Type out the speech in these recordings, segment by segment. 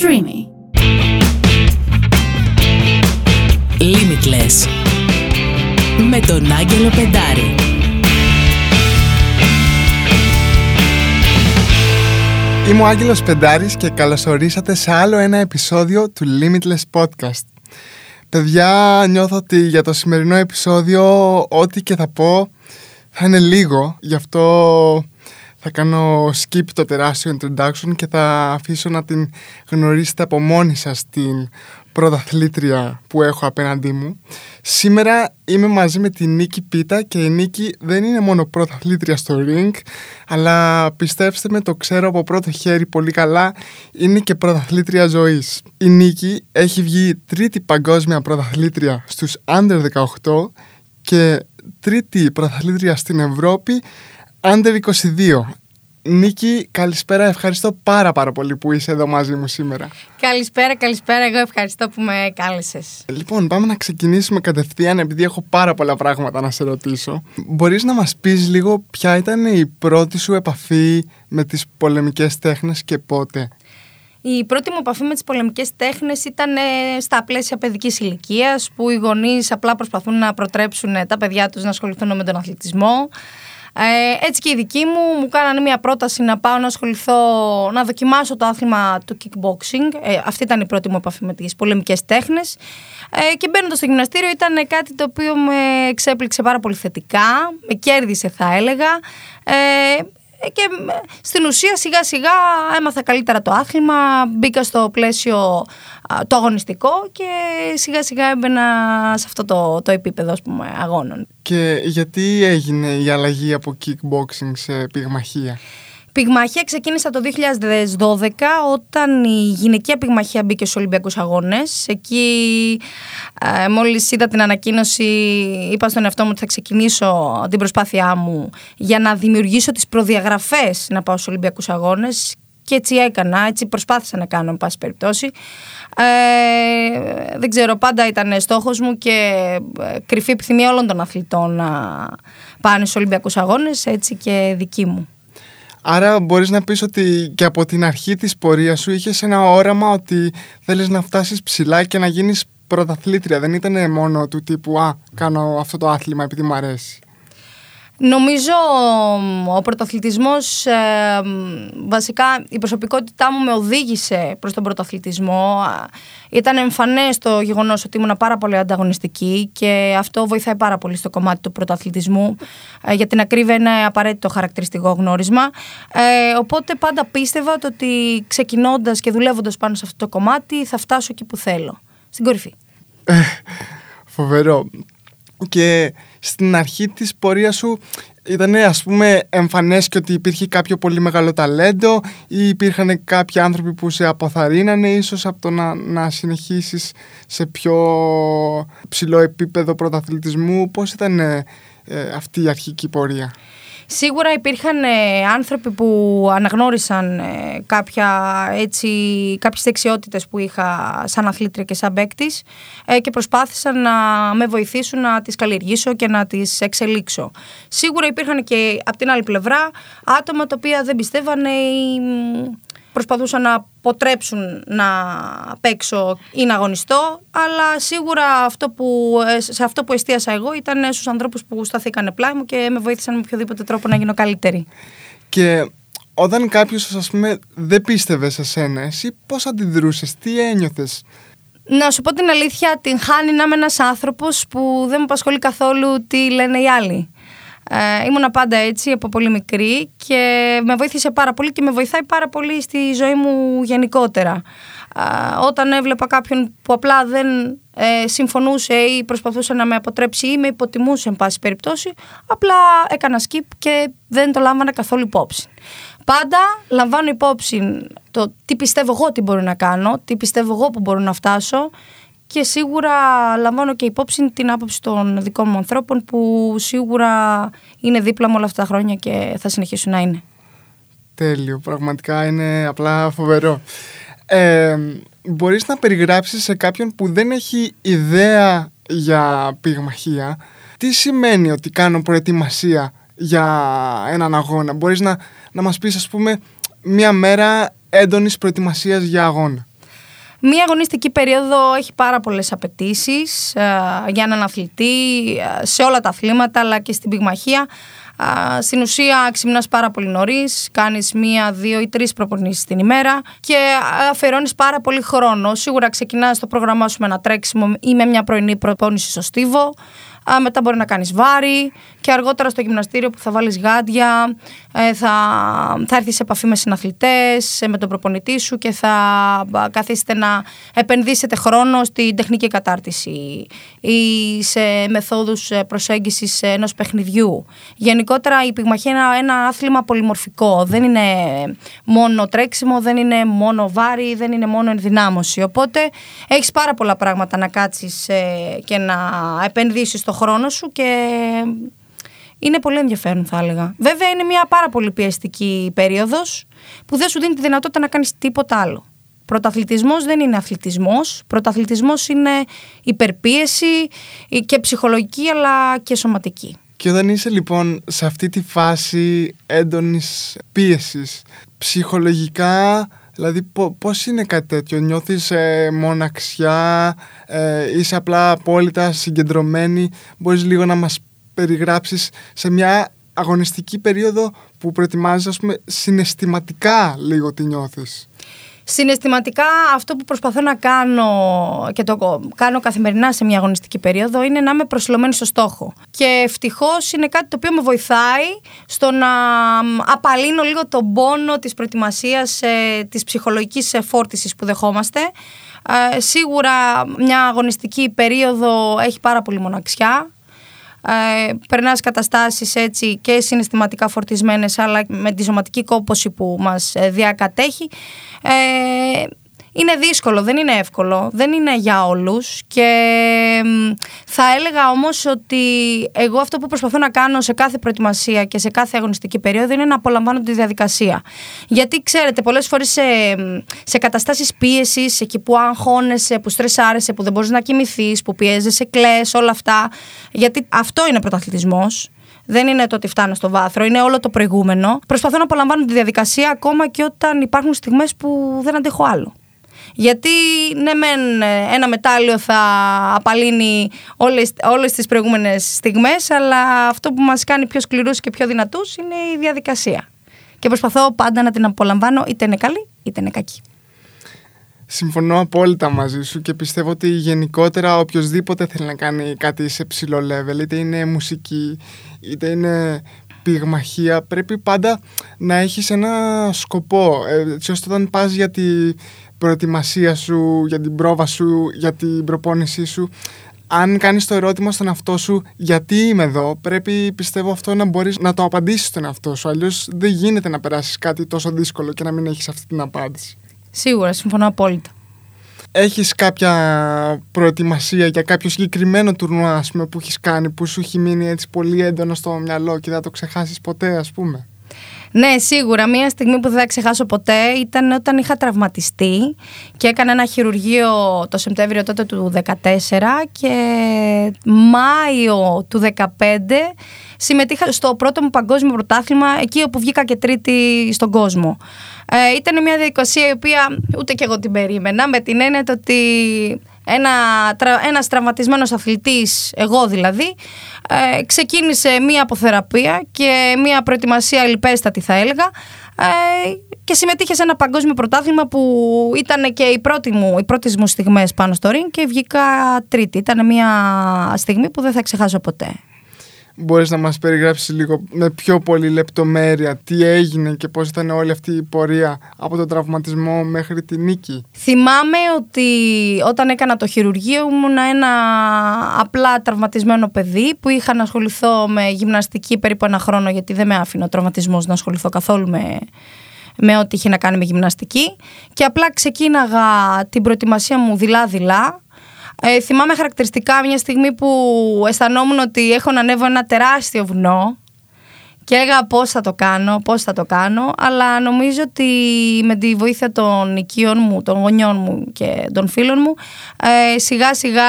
Streamy. Limitless. Με τον Άγγελο Πεντάρη. Είμαι ο Άγγελος Πεντάρης και καλωσορίσατε σε άλλο ένα επεισόδιο του Limitless Podcast. Παιδιά, νιώθω ότι για το σημερινό επεισόδιο ό,τι και θα πω θα είναι λίγο, γι' αυτό θα κάνω skip το τεράστιο introduction και θα αφήσω να την γνωρίσετε από μόνοι σας την πρωταθλήτρια που έχω απέναντί μου. Σήμερα είμαι μαζί με τη Νίκη Πίτα και η Νίκη δεν είναι μόνο πρωταθλήτρια στο ring, αλλά πιστέψτε με, το ξέρω από πρώτο χέρι πολύ καλά, είναι και πρωταθλήτρια ζωής. Η Νίκη έχει βγει τρίτη παγκόσμια πρωταθλήτρια στους under 18 και τρίτη πρωταθλήτρια στην Ευρώπη under 22. Νίκη, καλησπέρα, ευχαριστώ πάρα πολύ που είσαι εδώ μαζί μου σήμερα. Καλησπέρα, εγώ ευχαριστώ που με κάλεσες. Λοιπόν, πάμε να ξεκινήσουμε κατευθείαν, επειδή έχω πάρα πολλά πράγματα να σε ρωτήσω. Μπορείς να μας πεις λίγο ποια ήταν η πρώτη σου επαφή με τις πολεμικές τέχνες και πότε? Η πρώτη μου επαφή με τις πολεμικές τέχνες ήταν στα πλαίσια παιδικής ηλικίας, που οι γονείς απλά προσπαθούν να προτρέψουν τα παιδιά τους να ασχοληθούν με τον αθλητισμό. Έτσι και οι δικοί μου κάνανε μια πρόταση να πάω να ασχοληθώ, να δοκιμάσω το άθλημα του kickboxing. Αυτή ήταν η πρώτη μου επαφή με τις πολεμικές τέχνες. Και μπαίνοντας στο γυμναστήριο ήταν κάτι το οποίο με εξέπληξε πάρα πολύ θετικά, με κέρδισε θα έλεγα. Και στην ουσία σιγά σιγά έμαθα καλύτερα το άθλημα, μπήκα στο πλαίσιο το αγωνιστικό και σιγά σιγά έμπαινα σε αυτό το επίπεδο, ας πούμε, αγώνων. Και γιατί έγινε η αλλαγή από kickboxing σε πυγμαχία? Πυγμαχία ξεκίνησα το 2012, όταν η γυναικεία πυγμαχία μπήκε στους Ολυμπιακούς Αγώνες. Εκεί μόλις είδα την ανακοίνωση, είπα στον εαυτό μου ότι θα ξεκινήσω την προσπάθειά μου για να δημιουργήσω τις προδιαγραφές να πάω στους Ολυμπιακούς Αγώνες. Και έτσι έκανα, έτσι προσπάθησα να κάνω, εν πάση περιπτώσει. Δεν ξέρω, πάντα ήταν στόχος μου και κρυφή επιθυμία όλων των αθλητών να πάνε στους Ολυμπιακούς Αγώνες, έτσι και δική μου. Άρα μπορείς να πεις ότι και από την αρχή της πορείας σου είχες ένα όραμα ότι θέλεις να φτάσεις ψηλά και να γίνεις πρωταθλήτρια. Δεν ήταν μόνο του τύπου «Α, κάνω αυτό το άθλημα επειδή μου αρέσει». Νομίζω ο πρωταθλητισμός, βασικά η προσωπικότητά μου με οδήγησε προς τον πρωταθλητισμό. Ήταν εμφανές το γεγονός ότι ήμουν πάρα πολύ ανταγωνιστική και αυτό βοηθάει πάρα πολύ στο κομμάτι του πρωταθλητισμού. Για την ακρίβεια είναι απαραίτητο χαρακτηριστικό γνώρισμα. Οπότε πάντα πίστευα το ότι ξεκινώντας και δουλεύοντας πάνω σε αυτό το κομμάτι θα φτάσω εκεί που θέλω, στην κορυφή. Φοβερό. Και στην αρχή της πορείας σου ήταν, ας πούμε, εμφανές και ότι υπήρχε κάποιο πολύ μεγάλο ταλέντο ή υπήρχαν κάποιοι άνθρωποι που σε αποθαρρύνανε ίσως από το να συνεχίσεις σε πιο ψηλό επίπεδο πρωταθλητισμού? Πώς ήταν αυτή η αρχική πορεία? Σίγουρα υπήρχαν άνθρωποι που αναγνώρισαν κάποιες δεξιότητες που είχα σαν αθλήτρια και σαν παίκτης και προσπάθησαν να με βοηθήσουν να τις καλλιεργήσω και να τις εξελίξω. Σίγουρα υπήρχαν και από την άλλη πλευρά άτομα τα οποία δεν πιστεύανε ή προσπαθούσαν να αποτρέψουν να παίξω ή να αγωνιστώ, αλλά σίγουρα σε αυτό που εστίασα εγώ ήταν στους ανθρώπους που σταθήκανε πλάι μου και με βοήθησαν με οποιοδήποτε τρόπο να γίνω καλύτερη. Και όταν κάποιος, ας πούμε, δεν πίστευε σε σένα, εσύ πώς αντιδρούσες, τι ένιωθες? Να σου πω την αλήθεια, την χάνει να είμαι ένας άνθρωπος που δεν μου απασχολεί καθόλου τι λένε οι άλλοι. Ήμουνα πάντα έτσι από πολύ μικρή και με βοήθησε πάρα πολύ και με βοηθάει πάρα πολύ στη ζωή μου γενικότερα. Όταν έβλεπα κάποιον που απλά δεν συμφωνούσε ή προσπαθούσε να με αποτρέψει ή με υποτιμούσε, εν πάση περιπτώσει, απλά έκανα skip και δεν το λάμβανα καθόλου υπόψη. Πάντα λαμβάνω υπόψη το τι πιστεύω εγώ ότι μπορώ να κάνω, τι πιστεύω εγώ που μπορώ να φτάσω. Και σίγουρα λαμβάνω και υπόψη την άποψη των δικών μου ανθρώπων που σίγουρα είναι δίπλα μου όλα αυτά τα χρόνια και θα συνεχίσουν να είναι. Τέλειο, πραγματικά είναι απλά φοβερό. Μπορείς να περιγράψεις σε κάποιον που δεν έχει ιδέα για πυγμαχία τι σημαίνει ότι κάνω προετοιμασία για έναν αγώνα? Μπορείς να μας πεις, ας πούμε, μια μέρα έντονης προετοιμασίας για αγώνα? Μία αγωνιστική περίοδο έχει πάρα πολλές απαιτήσεις για έναν αθλητή σε όλα τα αθλήματα αλλά και στην πυγμαχία. Στην ουσία ξυπνάς πάρα πολύ νωρίς, κάνεις 1, 2 ή 3 προπονήσεις την ημέρα και αφιερώνεις πάρα πολύ χρόνο. Σίγουρα ξεκινάς το πρόγραμμά σου με ένα τρέξιμο ή με μια πρωινή προπόνηση στο στίβο. Μετά μπορεί να κάνεις βάρη και αργότερα στο γυμναστήριο που θα βάλεις γάντια, θα έρθεις σε επαφή με συναθλητές, με τον προπονητή σου και θα καθίσετε να επενδύσετε χρόνο στην τεχνική κατάρτιση ή σε μεθόδους προσέγγισης ενός παιχνιδιού. Γενικότερα η πυγμαχία είναι ένα άθλημα πολυμορφικό, δεν είναι μόνο τρέξιμο, δεν είναι μόνο βάρη, δεν είναι μόνο ενδυνάμωση. Οπότε έχεις πάρα πολλά πράγματα να κάτσεις και να επενδύσεις το χρόνο σου και είναι πολύ ενδιαφέρον, θα έλεγα. Βέβαια είναι μια πάρα πολύ πιεστική περίοδος που δεν σου δίνει τη δυνατότητα να κάνεις τίποτα άλλο. Πρωταθλητισμός δεν είναι αθλητισμός. Πρωταθλητισμός είναι υπερπίεση και ψυχολογική αλλά και σωματική. Και όταν είσαι λοιπόν σε αυτή τη φάση έντονης πίεσης ψυχολογικά, δηλαδή πώς είναι κάτι τέτοιο, νιώθεις μοναξιά, είσαι απλά απόλυτα συγκεντρωμένη, μπορείς λίγο να μας περιγράψεις σε μια αγωνιστική περίοδο που προετοιμάζεις, ας πούμε, συναισθηματικά λίγο τι νιώθεις? Συναισθηματικά αυτό που προσπαθώ να κάνω και το κάνω καθημερινά σε μια αγωνιστική περίοδο είναι να είμαι προσιλωμένη στο στόχο. Και ευτυχώς είναι κάτι το οποίο με βοηθάει στο να απαλύνω λίγο τον πόνο της προετοιμασίας, της ψυχολογικής φόρτισης που δεχόμαστε. Σίγουρα μια αγωνιστική περίοδο έχει πάρα πολύ μοναξιά. Περνάς καταστάσεις έτσι και συναισθηματικά φορτισμένες αλλά με τη σωματική κόπωση που μας διακατέχει. Είναι δύσκολο, δεν είναι εύκολο, δεν είναι για όλους και θα έλεγα όμως ότι εγώ αυτό που προσπαθώ να κάνω σε κάθε προετοιμασία και σε κάθε αγωνιστική περίοδο είναι να απολαμβάνω τη διαδικασία. Γιατί ξέρετε, πολλές φορές σε καταστάσεις πίεσης, εκεί που αγχώνεσαι, που στρεσάρεσαι, που δεν μπορείς να κοιμηθείς, που πιέζεσαι, κλαις, όλα αυτά. Γιατί αυτό είναι πρωταθλητισμός. Δεν είναι το ότι φτάνω στο βάθρο, είναι όλο το προηγούμενο. Προσπαθώ να απολαμβάνω τη διαδικασία ακόμα και όταν υπάρχουν στιγμές που δεν αντέχω άλλο. Γιατί ναι μεν ένα μετάλλιο θα απαλύνει όλες τις προηγούμενες στιγμές, αλλά αυτό που μας κάνει πιο σκληρούς και πιο δυνατούς είναι η διαδικασία. Και προσπαθώ πάντα να την απολαμβάνω, είτε είναι καλή είτε είναι κακή. Συμφωνώ απόλυτα μαζί σου και πιστεύω ότι γενικότερα οποιοςδήποτε θέλει να κάνει κάτι σε ψηλό level, είτε είναι μουσική είτε είναι πυγμαχία, πρέπει πάντα να έχεις ένα σκοπό, έτσι ώστε όταν πας για τη προετοιμασία σου, για την πρόβα σου, για την προπόνησή σου, αν κάνεις το ερώτημα στον εαυτό σου γιατί είμαι εδώ, πρέπει, πιστεύω, αυτό να μπορείς να το απαντήσεις στον εαυτό σου, αλλιώς δεν γίνεται να περάσεις κάτι τόσο δύσκολο και να μην έχεις αυτή την απάντηση. Σίγουρα, συμφωνώ απόλυτα. Έχεις κάποια προετοιμασία για κάποιο συγκεκριμένο τουρνουά, ας πούμε, που έχεις κάνει, που σου έχει μείνει έτσι πολύ έντονο στο μυαλό και δεν θα το ξεχάσεις ποτέ, ας πούμε? Ναι, σίγουρα. Μία στιγμή που δεν θα ξεχάσω ποτέ ήταν όταν είχα τραυματιστεί και έκανα ένα χειρουργείο το Σεπτέμβριο τότε του 2014 και Μάιο του 2015 συμμετείχα στο πρώτο μου παγκόσμιο πρωτάθλημα, εκεί όπου βγήκα και τρίτη στον κόσμο. Ήταν μια διαδικασία η οποία ούτε και εγώ την περίμενα, με την έννοια ότι ένας τραυματισμένος αθλητής, εγώ δηλαδή, ξεκίνησε μία αποθεραπεία και μία προετοιμασία λιπέστατη, θα έλεγα, και συμμετείχε σε ένα παγκόσμιο πρωτάθλημα που ήταν και οι πρώτες μου στιγμές πάνω στο ring και βγήκα τρίτη. Ήταν μία στιγμή που δεν θα ξεχάσω ποτέ. Μπορείς να μας περιγράψεις λίγο με πιο πολύ λεπτομέρεια τι έγινε και πώς ήταν όλη αυτή η πορεία από τον τραυματισμό μέχρι τη νίκη? Θυμάμαι ότι όταν έκανα το χειρουργείο ήμουν ένα απλά τραυματισμένο παιδί που είχα να ασχοληθώ με γυμναστική περίπου ένα χρόνο, γιατί δεν με άφηνε ο τραυματισμός να ασχοληθώ καθόλου με ό,τι είχε να κάνει με γυμναστική, και απλά ξεκίναγα την προετοιμασία μου δειλά-δειλά. Θυμάμαι χαρακτηριστικά μια στιγμή που αισθανόμουν ότι έχω να ανέβω ένα τεράστιο βουνό και έλεγα πώς θα το κάνω, αλλά νομίζω ότι με τη βοήθεια των οικείων μου, των γονιών μου και των φίλων μου σιγά σιγά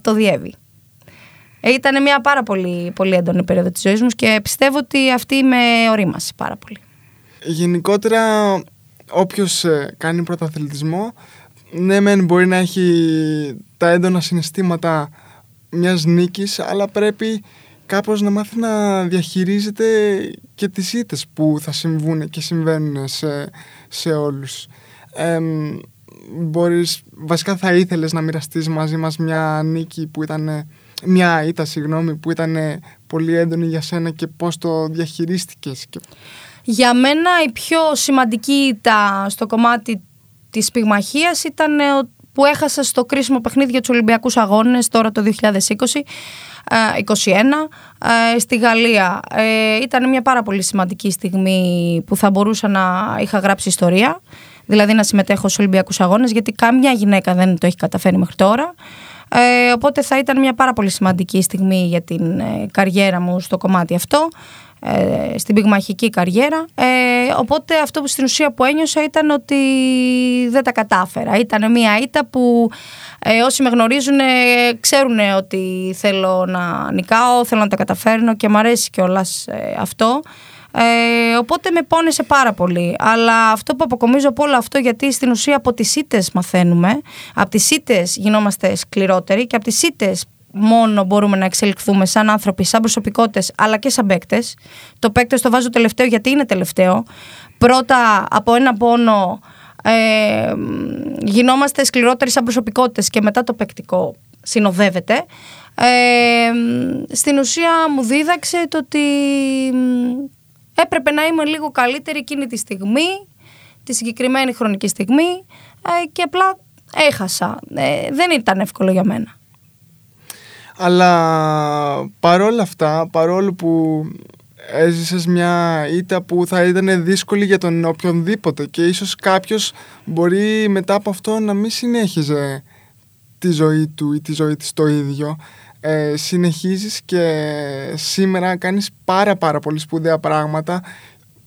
το διέβη. Ήταν μια πάρα πολύ, πολύ έντονη περίοδο της ζωής μου και πιστεύω ότι αυτή με ορίμασε πάρα πολύ. Γενικότερα όποιος κάνει πρωταθλητισμό ναι μεν μπορεί να έχει τα έντονα συναισθήματα μιας νίκης, αλλά πρέπει κάπως να μάθει να διαχειρίζεται και τις ήττες που θα συμβούν και συμβαίνουν σε όλους. Βασικά θα ήθελες να μοιραστείς μαζί μας μια ήττα που ήταν πολύ έντονη για σένα και πώς το διαχειρίστηκες? Για μένα η πιο σημαντική ήττα στο κομμάτι της πυγμαχίας ήταν που έχασα στο κρίσιμο παιχνίδι για τους Ολυμπιακούς Αγώνες τώρα το 2021 στη Γαλλία. Ήταν μια πάρα πολύ σημαντική στιγμή που θα μπορούσα να είχα γράψει ιστορία, δηλαδή να συμμετέχω στους Ολυμπιακούς Αγώνες, γιατί καμιά γυναίκα δεν το έχει καταφέρει μέχρι τώρα. Οπότε θα ήταν μια πάρα πολύ σημαντική στιγμή για την καριέρα μου στο κομμάτι αυτό, στην πυγμαχική καριέρα. Οπότε αυτό που στην ουσία που ένιωσα ήταν ότι δεν τα κατάφερα. Ήταν μια ήττα που όσοι με γνωρίζουν ξέρουν ότι θέλω να νικάω, θέλω να τα καταφέρνω και μου αρέσει κιόλας αυτό. Οπότε με πόνεσε πάρα πολύ. Αλλά αυτό που αποκομίζω από όλο αυτό, γιατί στην ουσία από τις ήττες μαθαίνουμε, από τις ήττες γινόμαστε σκληρότεροι και από τις ήττες μόνο μπορούμε να εξελιχθούμε σαν άνθρωποι, σαν προσωπικότητες, αλλά και σαν παίκτες. Το παίκτες το βάζω τελευταίο γιατί είναι τελευταίο. Πρώτα από ένα πόνο γινόμαστε σκληρότεροι σαν προσωπικότητες και μετά το παίκτικό συνοδεύεται. Στην ουσία μου δίδαξε το ότι έπρεπε να είμαι λίγο καλύτερη εκείνη τη στιγμή, τη συγκεκριμένη χρονική στιγμή, και απλά έχασα. Δεν ήταν εύκολο για μένα. Αλλά παρόλα αυτά, παρόλο που έζησες μια ήττα που θα ήταν δύσκολη για τον οποιονδήποτε και ίσως κάποιος μπορεί μετά από αυτό να μην συνέχιζε τη ζωή του ή τη ζωή της το ίδιο, συνεχίζεις και σήμερα κάνεις πάρα πολύ σπουδαία πράγματα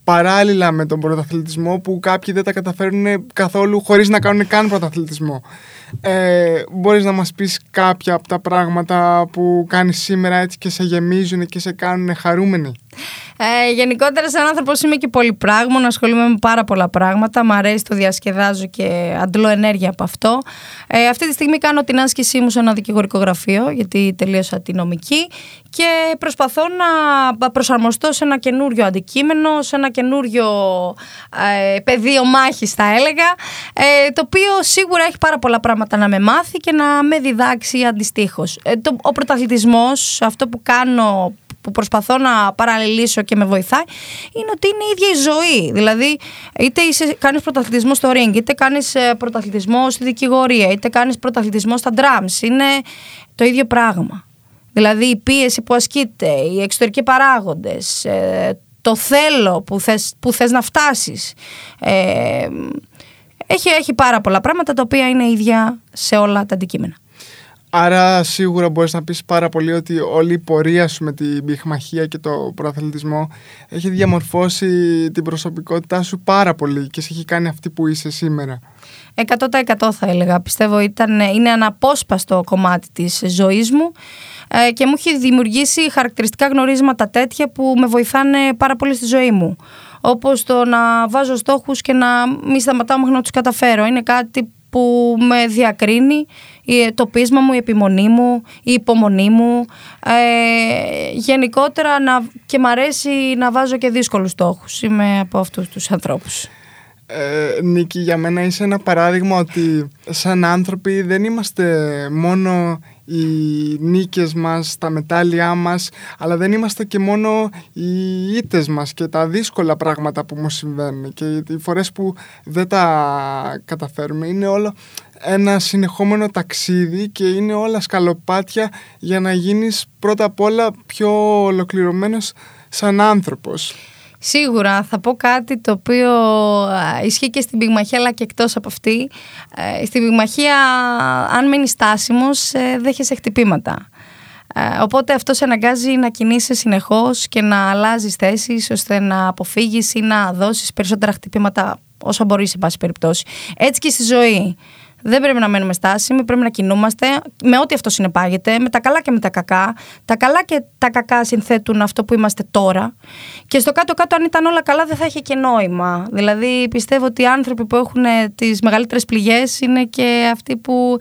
παράλληλα με τον πρωταθλητισμό, που κάποιοι δεν τα καταφέρουν καθόλου χωρίς να κάνουν καν πρωταθλητισμό. Μπορείς να μας πεις κάποια από τα πράγματα που κάνεις σήμερα έτσι και σε γεμίζουν και σε κάνουν χαρούμενοι? Γενικότερα σαν άνθρωπος είμαι και πολυπράγμων, ασχολούμαι με πάρα πολλά πράγματα, μ' αρέσει, το διασκεδάζω και αντλώ ενέργεια από αυτό. Αυτή τη στιγμή κάνω την άσκησή μου σε ένα δικηγορικό γραφείο, γιατί τελείωσα τη νομική και προσπαθώ να προσαρμοστώ σε ένα καινούριο αντικείμενο, σε ένα καινούριο πεδίο μάχης θα έλεγα, το οποίο σίγουρα έχει πάρα πολλά πράγματα να με μάθει και να με διδάξει αντιστοίχως. Ο πρωταθλητισμός, αυτό που κάνω, που προσπαθώ να παραλληλήσω και με βοηθάει, είναι ότι είναι η ίδια η ζωή. Δηλαδή, είτε κάνεις πρωταθλητισμό στο ring, είτε κάνεις πρωταθλητισμό στη δικηγορία, είτε κάνεις πρωταθλητισμό στα drums. Είναι το ίδιο πράγμα. Δηλαδή, η πίεση που ασκείται, οι εξωτερικοί παράγοντες, το θέλω που θες να φτάσεις. Έχει πάρα πολλά πράγματα τα οποία είναι ίδια σε όλα τα αντικείμενα. Άρα σίγουρα μπορείς να πεις πάρα πολύ ότι όλη η πορεία σου με την πυγμαχία και το πρωταθλητισμό έχει διαμορφώσει την προσωπικότητά σου πάρα πολύ και σε έχει κάνει αυτή που είσαι σήμερα. 100% θα έλεγα. Πιστεύω είναι αναπόσπαστο κομμάτι της ζωής μου και μου έχει δημιουργήσει χαρακτηριστικά γνωρίσματα τέτοια που με βοηθάνε πάρα πολύ στη ζωή μου. Όπως το να βάζω στόχους και να μην σταματάω μέχρι να τους καταφέρω. Είναι κάτι που με διακρίνει, το πείσμα μου, η επιμονή μου, η υπομονή μου. Γενικότερα και μ' αρέσει να βάζω και δύσκολους στόχους. Είμαι από αυτούς τους ανθρώπους. Νίκη, για μένα είσαι ένα παράδειγμα ότι σαν άνθρωποι δεν είμαστε μόνο οι νίκες μας, τα μετάλλια μας, αλλά δεν είμαστε και μόνο οι ήττες μας και τα δύσκολα πράγματα που μας συμβαίνουν και οι φορές που δεν τα καταφέρουμε. Είναι όλο ένα συνεχόμενο ταξίδι και είναι όλα σκαλοπάτια για να γίνεις πρώτα απ' όλα πιο ολοκληρωμένος σαν άνθρωπος. Σίγουρα θα πω κάτι το οποίο ισχύει και στην πυγμαχία αλλά και εκτός από αυτή. Στην πυγμαχία αν μείνεις στάσιμος δέχεσαι χτυπήματα. Οπότε αυτό σε αναγκάζει να κινείσαι συνεχώς και να αλλάζεις θέσεις ώστε να αποφύγεις ή να δώσεις περισσότερα χτυπήματα όσα μπορείς σε πάση περιπτώσει. Έτσι και στη ζωή. Δεν πρέπει να μένουμε στάσιμοι, πρέπει να κινούμαστε με ό,τι αυτό συνεπάγεται, με τα καλά και με τα κακά. Τα καλά και τα κακά συνθέτουν αυτό που είμαστε τώρα. Και στο κάτω-κάτω, αν ήταν όλα καλά, δεν θα είχε και νόημα. Δηλαδή, πιστεύω ότι οι άνθρωποι που έχουν τις μεγαλύτερες πληγές είναι και αυτοί που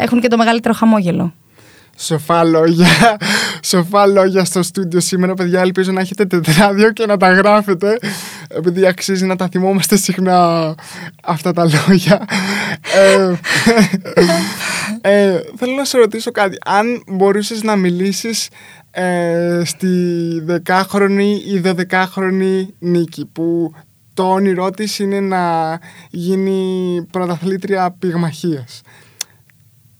έχουν και το μεγαλύτερο χαμόγελο. Σοφά λόγια στο στούντιο σήμερα, παιδιά. Ελπίζω να έχετε τετράδιο και να τα γράφετε, επειδή αξίζει να τα θυμόμαστε συχνά αυτά τα λόγια. Θέλω να σε ρωτήσω κάτι. Αν μπορούσες να μιλήσεις στη 10χρονη ή 12χρονη Νίκη, που το όνειρό της είναι να γίνει πρωταθλήτρια πυγμαχίας,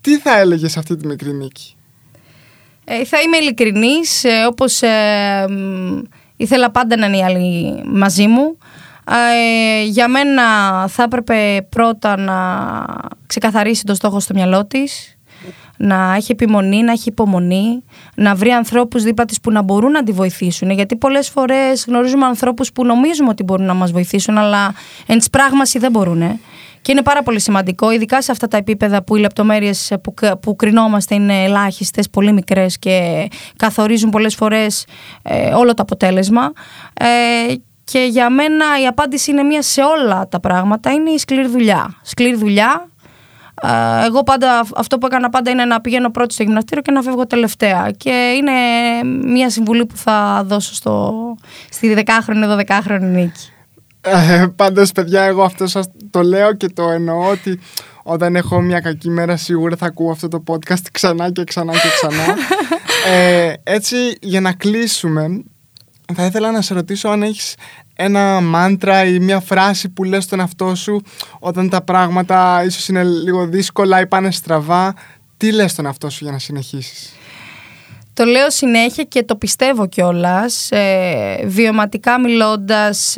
τι θα έλεγες αυτή τη μικρή Νίκη? Θα είμαι ειλικρινής, όπως ήθελα πάντα να είναι οι άλλοι μαζί μου. Για μένα θα έπρεπε πρώτα να ξεκαθαρίσει το στόχο στο μυαλό της, να έχει επιμονή, να έχει υπομονή, να βρει ανθρώπους δίπλα της που να μπορούν να τη βοηθήσουν. Γιατί πολλές φορές γνωρίζουμε ανθρώπους που νομίζουμε ότι μπορούν να μας βοηθήσουν, αλλά εν της πράγμαση δεν μπορούν. Και είναι πάρα πολύ σημαντικό, ειδικά σε αυτά τα επίπεδα που οι λεπτομέρειες που κρινόμαστε είναι ελάχιστες, πολύ μικρές και καθορίζουν πολλές φορές όλο το αποτέλεσμα. Και για μένα η απάντηση είναι μία σε όλα τα πράγματα, είναι η σκληρή δουλειά. Σκληρή δουλειά. Εγώ πάντα, αυτό που έκανα πάντα είναι να πηγαίνω πρώτη στο γυμναστήριο και να φεύγω τελευταία. Και είναι μία συμβουλή που θα δώσω στη 10χρονη, 12χρονη Νίκη. Πάντως, παιδιά, εγώ αυτό σας το λέω και το εννοώ, ότι όταν έχω μια κακή μέρα σίγουρα θα ακούω αυτό το podcast ξανά και ξανά και ξανά. Έτσι, για να κλείσουμε, θα ήθελα να σε ρωτήσω αν έχεις ένα μάντρα ή μια φράση που λες στον εαυτό σου όταν τα πράγματα ίσως είναι λίγο δύσκολα ή πάνε στραβά. Τι λες στον εαυτό σου για να συνεχίσεις? Το λέω συνέχεια και το πιστεύω κιόλας. Βιωματικά μιλώντας,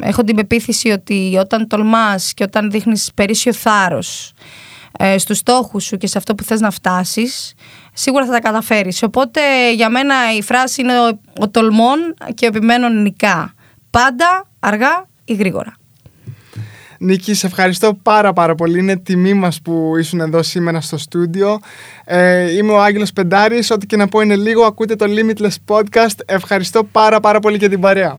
έχω την πεποίθηση ότι όταν τολμάς και όταν δείχνεις περισσότερο θάρρος στους στόχους σου και σε αυτό που θες να φτάσεις, σίγουρα θα τα καταφέρεις. Οπότε για μένα η φράση είναι ο τολμών και ο επιμένων νικά. Πάντα αργά ή γρήγορα. Νίκη, σε ευχαριστώ πάρα πολύ. Είναι τιμή μας που ήσουν εδώ σήμερα στο στούντιο. Είμαι ο Άγγελος Πεντάρης. Ό,τι και να πω είναι λίγο. Ακούτε το Limitless Podcast. Ευχαριστώ πάρα πολύ για την παρέα.